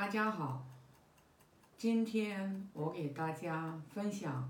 大家好，今天我给大家分享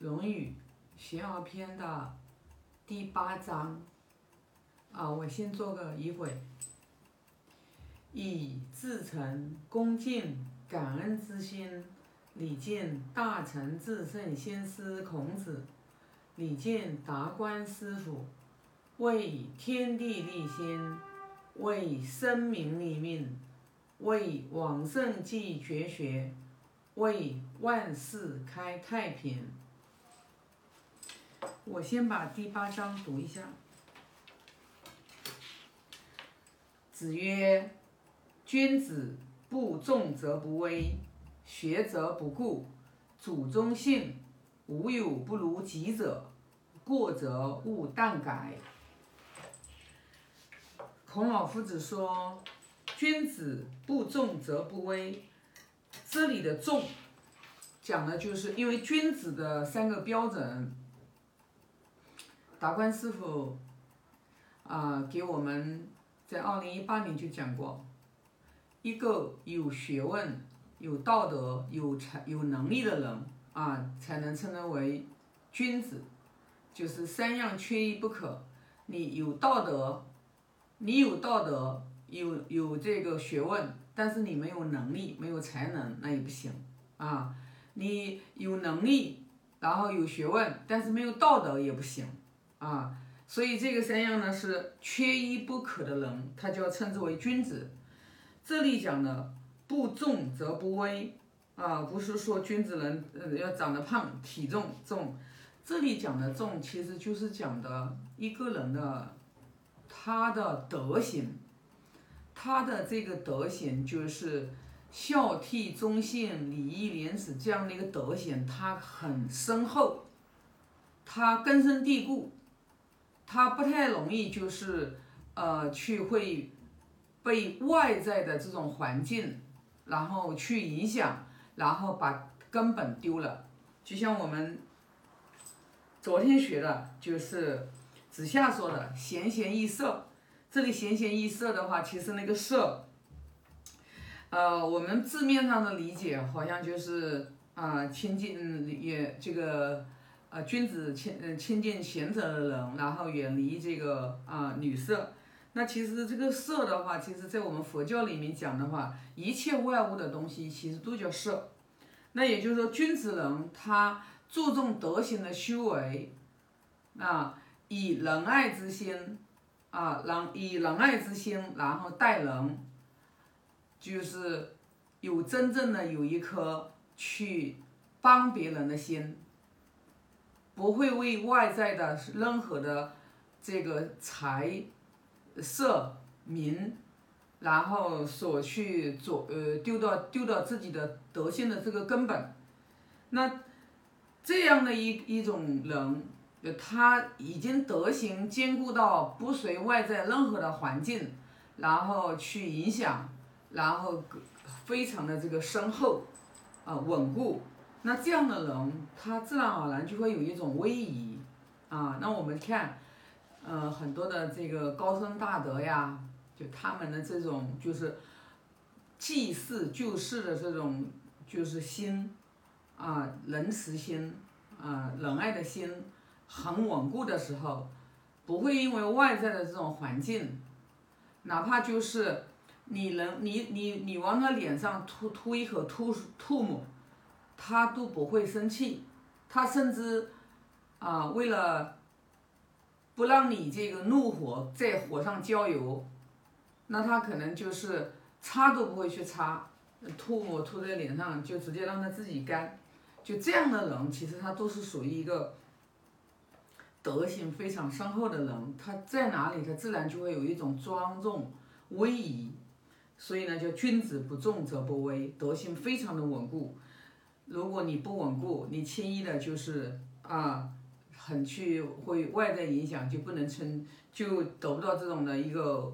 《论语·学而篇》的第8章。我先做个仪轨，以至诚、恭敬、感恩之心，礼敬大成至圣先师孔子，礼敬达观师傅，为天地立心，为生民立命，为往圣继绝学，为万世开太平。我先把第8章读一下。子曰：君子不重则不威，学则不固，主忠信，无有不如己者，过则勿惮改。孔老夫子说，君子不重则不威，这里的重讲的就是因为君子的三个标准，达观师傅给我们在2018年就讲过，一个有学问、有道德、有能力的人才能称之为君子，就是三样缺一不可。你有道德，有这个学问，但是你没有能力、没有才能，那也不行啊。你有能力，然后有学问，但是没有道德也不行啊。所以这个三样呢是缺一不可的人，他就要称之为君子。这里讲的不重则不威啊，不是说君子人要长得胖、体重重。这里讲的重，其实就是讲的一个人的他的德行。他的这个德行就是孝悌忠信、礼义廉耻这样的一个德行，他很深厚，他根深蒂固，他不太容易就是会被外在的这种环境然后去影响，然后把根本丢了。就像我们昨天学的，就是子夏说的贤贤易色。这里贤贤易色的话，其实那个色我们字面上的理解好像就是亲近也这个君子亲近贤者的人，然后远离这个女色。那其实这个色的话，其实在我们佛教里面讲的话，一切外物的东西其实都叫色。那也就是说，君子人他注重德行的修为以仁爱之心然后待人，就是有真正的有一颗去帮别人的心，不会为外在的任何的这个财、色、名，然后所去丢到自己的德性的这个根本。那这样的一种人，他已经德行坚固到不随外在任何的环境然后去影响，然后非常的这个深厚稳固。那这样的人他自然而然就会有一种威仪那我们看很多的这个高僧大德呀，就他们的这种就是济世救世的这种就是心仁慈心仁爱的心很稳固的时候，不会因为外在的这种环境，哪怕就是你往他脸上吐一口吐沫，他都不会生气。他甚至为了不让你这个怒火在火上浇油，那他可能就是擦都不会去擦，吐沫吐在脸上就直接让他自己干。就这样的人，其实他都是属于一个德行非常深厚的人，他在哪里，他自然就会有一种庄重威仪。所以呢，叫君子不重则不威，德行非常的稳固。如果你不稳固，你轻易的就是很去会外在影响，就得不到这种的一个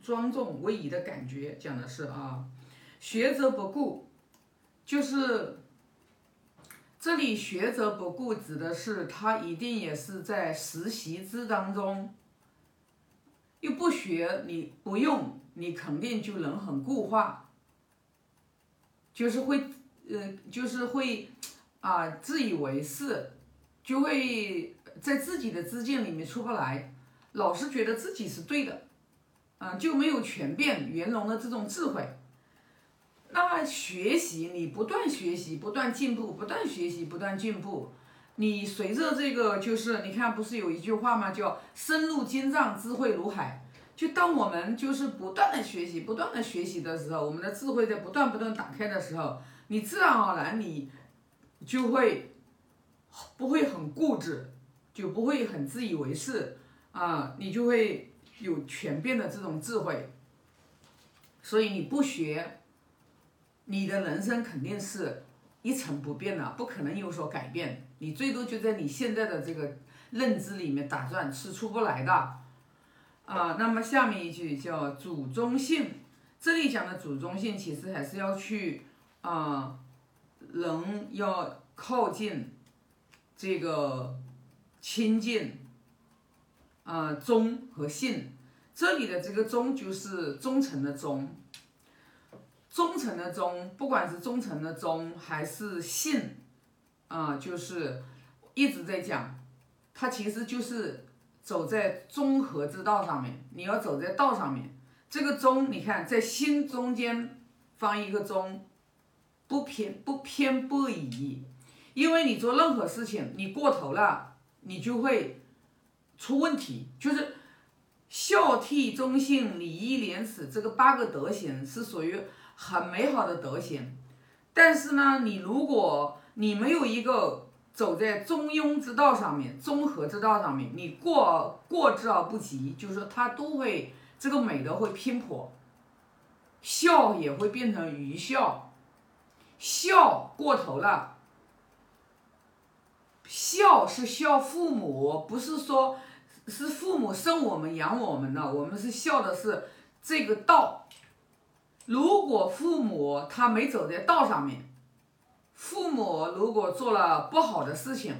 庄重威仪的感觉。讲的是学则不固，就是这里学则不固指的是他一定也是在实习之当中，又不学你不用，你肯定就人很固化，就是会自以为是，就会在自己的知见里面出不来，老是觉得自己是对的，就没有全变圆融的这种智慧。那学习，你不断学习，不断进步，不断学习，不断进步，你随着这个，就是你看不是有一句话吗，叫深入经藏，智慧如海。就当我们就是不断的学习，不断的学习的时候，我们的智慧在不断打开的时候，你自然而然你就会不会很固执，就不会很自以为是啊，你就会有全变的这种智慧。所以你不学，你的人生肯定是一成不变的，不可能有所改变，你最多就在你现在的这个认知里面打转，是出不来的啊。那么下面一句叫主中性，这里讲的主中性其实还是要去人要靠近这个亲近忠和信。这里的这个忠就是忠诚的忠，忠诚的忠，不管是忠诚的忠还是信就是一直在讲，它其实就是走在中和之道上面，你要走在道上面。这个中你看在心中间放一个中，不偏不倚，因为你做任何事情你过头了，你就会出问题。就是孝悌忠信礼义廉耻这个8个德行是属于很美好的德行，但是呢，你如果你没有一个走在中庸之道上面，中和之道上面，你过之而不及，就是说它都会这个美德会偏颇，孝也会变成愚孝，孝过头了。孝是孝父母，不是说是父母生我们养我们的，我们是孝的是这个道。如果父母他没走在道上面，父母如果做了不好的事情，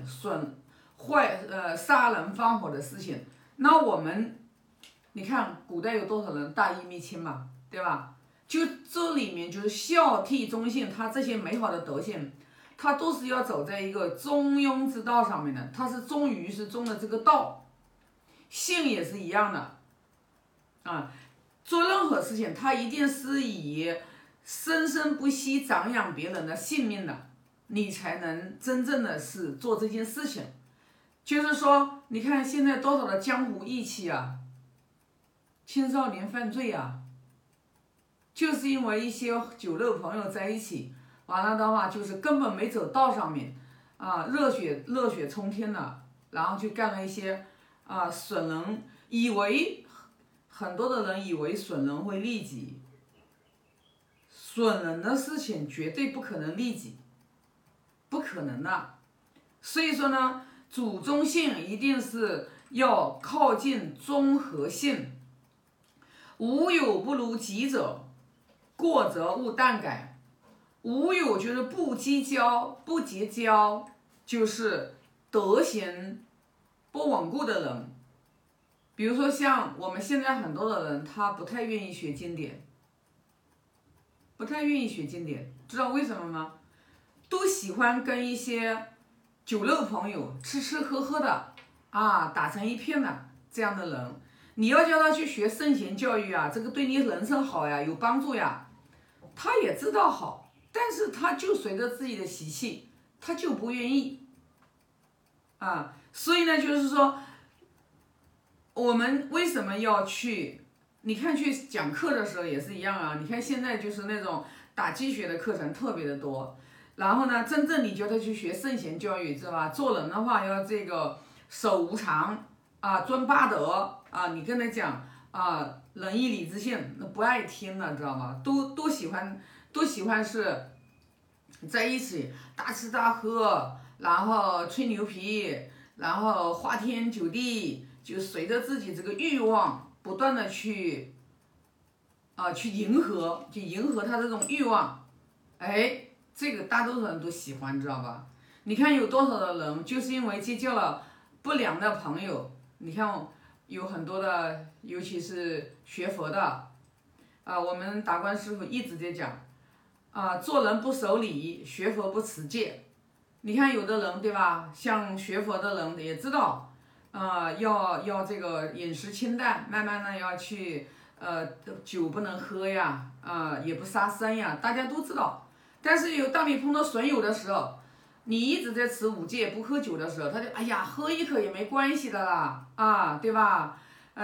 杀人放火的事情，那我们你看古代有多少人大义灭亲嘛，对吧？就这里面就是孝悌忠信，他这些美好的德性，他都是要走在一个中庸之道上面的，他是忠于是忠的这个道。信也是一样的做任何事情他一定是以生生不息长养别人的性命的，你才能真正的是做这件事情。就是说你看现在多少的江湖义气啊，青少年犯罪啊，就是因为一些酒肉朋友在一起，完了的话就是根本没走道上面热血冲天了，然后去干了一些损人，以为很多的人以为损人会利己，损人的事情绝对不可能利己，不可能的。所以说呢，主中性一定是要靠近中和性。无有不如己者，过则勿惮改。无有就是不计较，不结交，就是德行不稳固的人。比如说像我们现在很多的人，他不太愿意学经典，知道为什么吗？都喜欢跟一些酒肉朋友吃喝喝的打成一片的这样的人，你要叫他去学圣贤教育这个对你人生好呀，有帮助呀，他也知道好，但是他就随着自己的习气，他就不愿意所以呢，就是说我们为什么要去，你看去讲课的时候也是一样你看现在就是那种打鸡血的课程特别的多，然后呢，真正你叫他去学圣贤教育，是吧？做人的话要这个守无常尊八德你跟他讲仁义礼智信，不爱听了，知道吗？都喜欢是在一起大吃大喝，然后吹牛皮，然后花天酒地，就随着自己这个欲望不断的去去迎合他这种欲望，这个大多数人都喜欢，知道吧？你看有多少的人就是因为结交了不良的朋友，你看有很多的，尤其是学佛的，我们达观师傅一直在讲，做人不守礼，学佛不持戒。你看有的人对吧，像学佛的人也知道，要这个饮食清淡，慢慢的要去酒不能喝呀，也不杀生呀，大家都知道。但是当你碰到损友的时候，你一直在持五戒不喝酒的时候，他就哎呀喝一口也没关系的啦啊，对吧？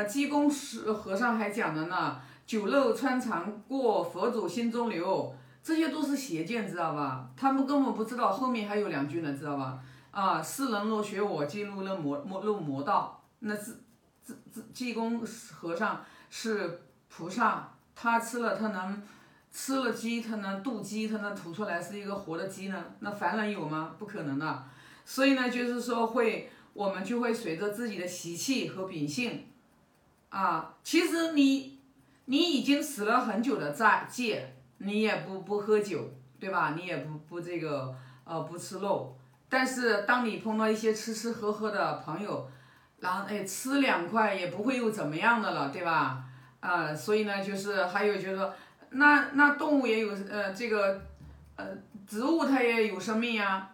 济公和尚还讲的呢，酒肉穿肠过，佛祖心中留，这些都是邪见，知道吧？他们根本不知道后面还有两句呢，知道吧？啊，世人若学我，即入魔道。那是济公和尚是菩萨，他吃了他能。吃了鸡，它能渡鸡，它能吐出来是一个活的鸡呢？那凡人有吗？不可能的。所以呢，就是说我们就会随着自己的习气和秉性，其实你已经持了很久的戒，你也不喝酒，对吧？你也不这个不吃肉。但是当你碰到一些吃吃喝喝的朋友，然后吃2块也不会又怎么样的了，对吧？所以呢，就是还有就是说。那动物也有这个植物它也有生命呀，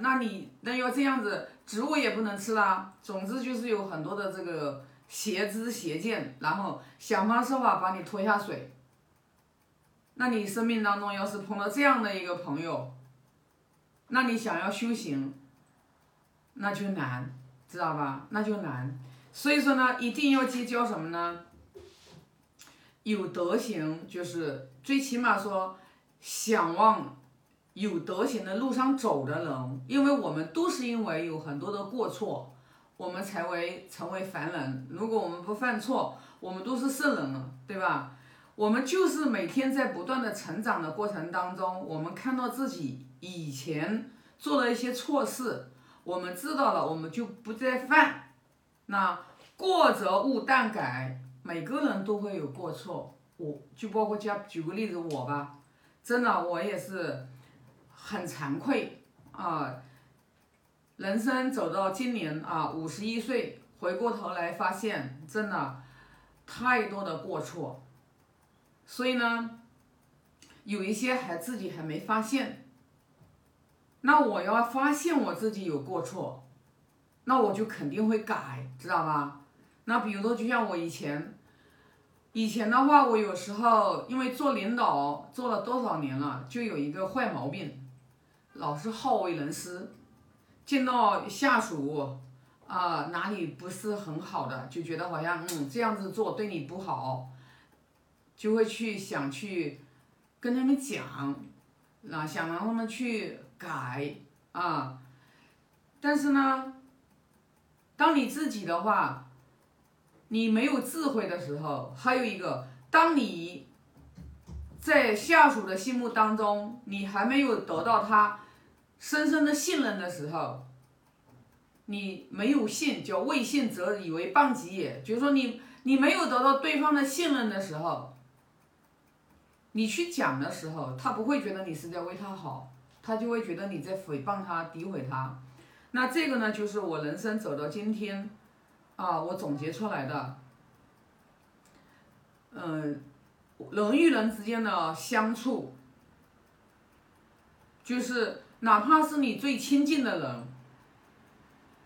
那你要这样子，植物也不能吃啦。总之就是有很多的这个邪知邪见，然后想方设法把你拖下水。那你生命当中要是碰到这样的一个朋友，那你想要修行，那就难，知道吧？那就难。所以说呢，一定要结交什么呢？有德行，就是最起码说想往有德行的路上走的人，因为我们都是因为有很多的过错，我们才会成为凡人。如果我们不犯错，我们都是圣人了，对吧？我们就是每天在不断的成长的过程当中，我们看到自己以前做了一些错事，我们知道了，我们就不再犯。那过则勿惮改。每个人都会有过错，我就包括举个例子我吧，真的我也是很惭愧啊。人生走到今年51岁，回过头来发现真的太多的过错，所以呢，有一些自己还没发现。那我要发现我自己有过错，那我就肯定会改，知道吧？那比如说，就像我以前的话，我有时候因为做领导做了多少年了，就有一个坏毛病，老是好为人师，见到下属哪里不是很好的，就觉得好像这样子做对你不好，就会想去跟他们讲，想让他们去改但是呢，当你自己的话。你没有智慧的时候，还有一个，当你在下属的心目当中，你还没有得到他深深的信任的时候，你没有信，叫未信则以为谤己也。就是说你没有得到对方的信任的时候，你去讲的时候，他不会觉得你是在为他好，他就会觉得你在诽谤他、诋毁他。那这个呢，就是我人生走到今天。我总结出来的，人与人之间的相处，就是哪怕是你最亲近的人，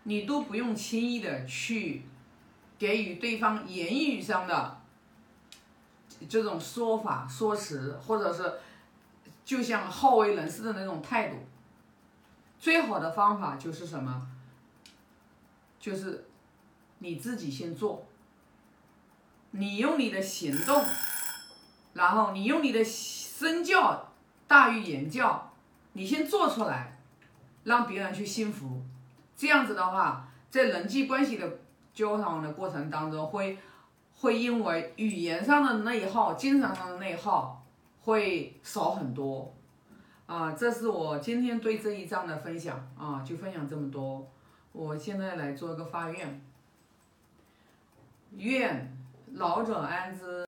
你都不用轻易的去给予对方言语上的这种说法、说辞，或者是就像好为人师的那种态度。最好的方法就是什么？就是。你自己先做，你用你的行动，然后你用你的身教大于言教，你先做出来，让别人去信服。这样子的话，在人际关系的交往的过程当中，会因为语言上的内耗、精神上的内耗会少很多这是我今天对这一章的分享就分享这么多。我现在来做一个发愿。愿老者安之。